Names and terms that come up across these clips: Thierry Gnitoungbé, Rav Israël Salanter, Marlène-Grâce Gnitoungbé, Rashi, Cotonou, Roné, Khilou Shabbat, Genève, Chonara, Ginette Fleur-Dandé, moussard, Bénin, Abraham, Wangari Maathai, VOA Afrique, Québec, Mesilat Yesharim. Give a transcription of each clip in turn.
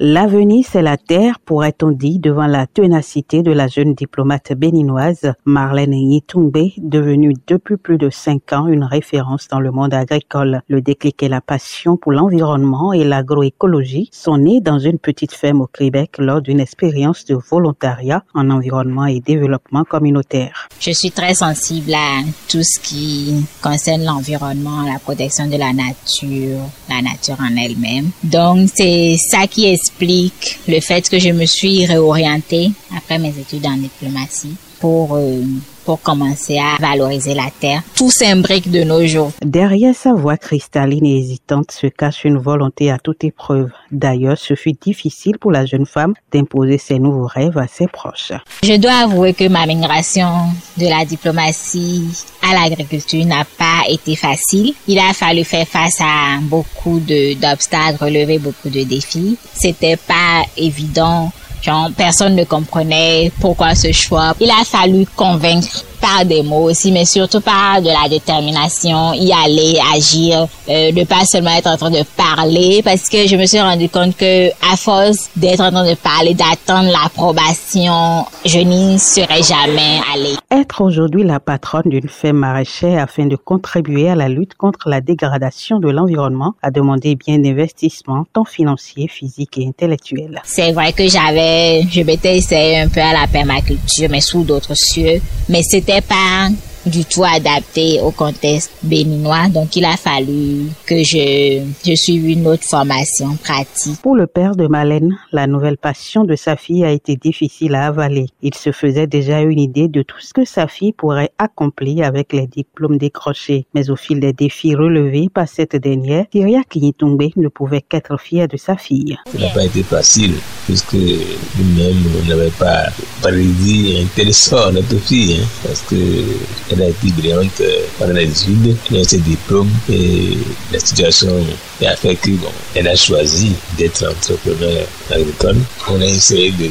L'avenir, c'est la terre, pourrait-on dire, devant la ténacité de la jeune diplomate béninoise Marlène Gnitoungbé, devenue depuis plus de 5 ans une référence dans le monde agricole. Le déclic et la passion pour l'environnement et l'agroécologie sont nés dans une petite ferme au Québec lors d'une expérience de volontariat en environnement et développement communautaire. Je suis très sensible à tout ce qui concerne l'environnement, la protection de la nature en elle-même. Donc, c'est ça qui est explique le fait que je me suis réorientée après mes études en diplomatie pour commencer à valoriser la terre. Tout s'imbrique de nos jours. Derrière sa voix cristalline et hésitante se cache une volonté à toute épreuve. D'ailleurs, ce fut difficile pour la jeune femme d'imposer ses nouveaux rêves à ses proches. Je dois avouer que ma migration de la diplomatie à l'agriculture n'a pas été facile. Il a fallu faire face à beaucoup d'obstacles, relever beaucoup de défis. C'était pas évident. Genre, personne ne comprenait pourquoi ce choix. Il a fallu convaincre par des mots aussi, mais surtout par de la détermination, y aller, agir, ne pas seulement être en train de parler, parce que je me suis rendu compte que à force d'être en train de parler, d'attendre l'approbation, je n'y serais jamais allée. Être aujourd'hui la patronne d'une ferme maraîchère afin de contribuer à la lutte contre la dégradation de l'environnement a demandé bien d'investissement, tant financier, physique et intellectuel. C'est vrai que je m'étais essayé un peu à la permaculture, mais sous d'autres cieux, mais c'était pas du tout adapté au contexte béninois, donc il a fallu que je suive une autre formation pratique. Pour le père de Marlène, la nouvelle passion de sa fille a été difficile à avaler. Il se faisait déjà une idée de tout ce que sa fille pourrait accomplir avec les diplômes décrochés. Mais au fil des défis relevés par cette dernière, Thierry Gnitoungbé ne pouvait qu'être fier de sa fille. Ça n'a pas été facile, puisque lui-même n'avait pas prédit un tel sort, notre fille, parce que elle a été brillante pendant les études, elle a ses diplômes et la situation a fait que elle a choisi d'être entrepreneur agricole. On a essayé de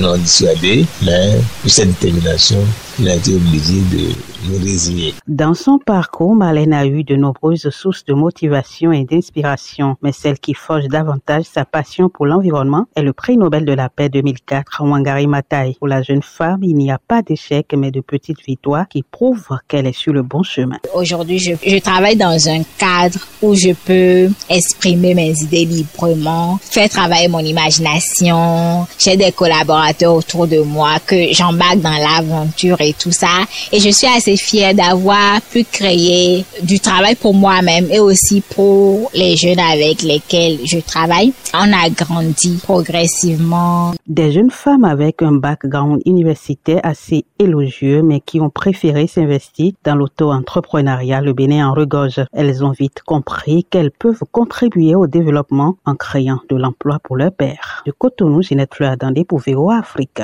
l'en dissuader, mais pour cette détermination, il a été obligé de nous résigner. Dans son parcours, Marlène a eu de nombreuses sources de motivation et d'inspiration, mais celle qui forge davantage sa passion pour l'environnement est le prix Nobel de la paix 2004 Wangari Maathai. Pour la jeune femme, il n'y a pas d'échec, mais de petites victoires qui prouvent qu'elle est sur le bon chemin. Aujourd'hui, je travaille dans un cadre où je peux exprimer mes idées librement, faire travailler mon imagination. J'ai des collaborateurs autour de moi que j'embarque dans l'aventure et tout ça. Et je suis assez fière d'avoir pu créer du travail pour moi-même et aussi pour les jeunes avec lesquels je travaille. On a grandi progressivement. Des jeunes femmes avec un background universitaire assez élogieux, mais qui ont préféré s'investir dans l'auto-entrepreneuriat, le Bénin en regorge. Elles ont vite compris qu'elles peuvent contribuer au développement en créant de l'emploi pour leur père. De Cotonou, Ginette Fleur-Dandé pour VOA Afrique.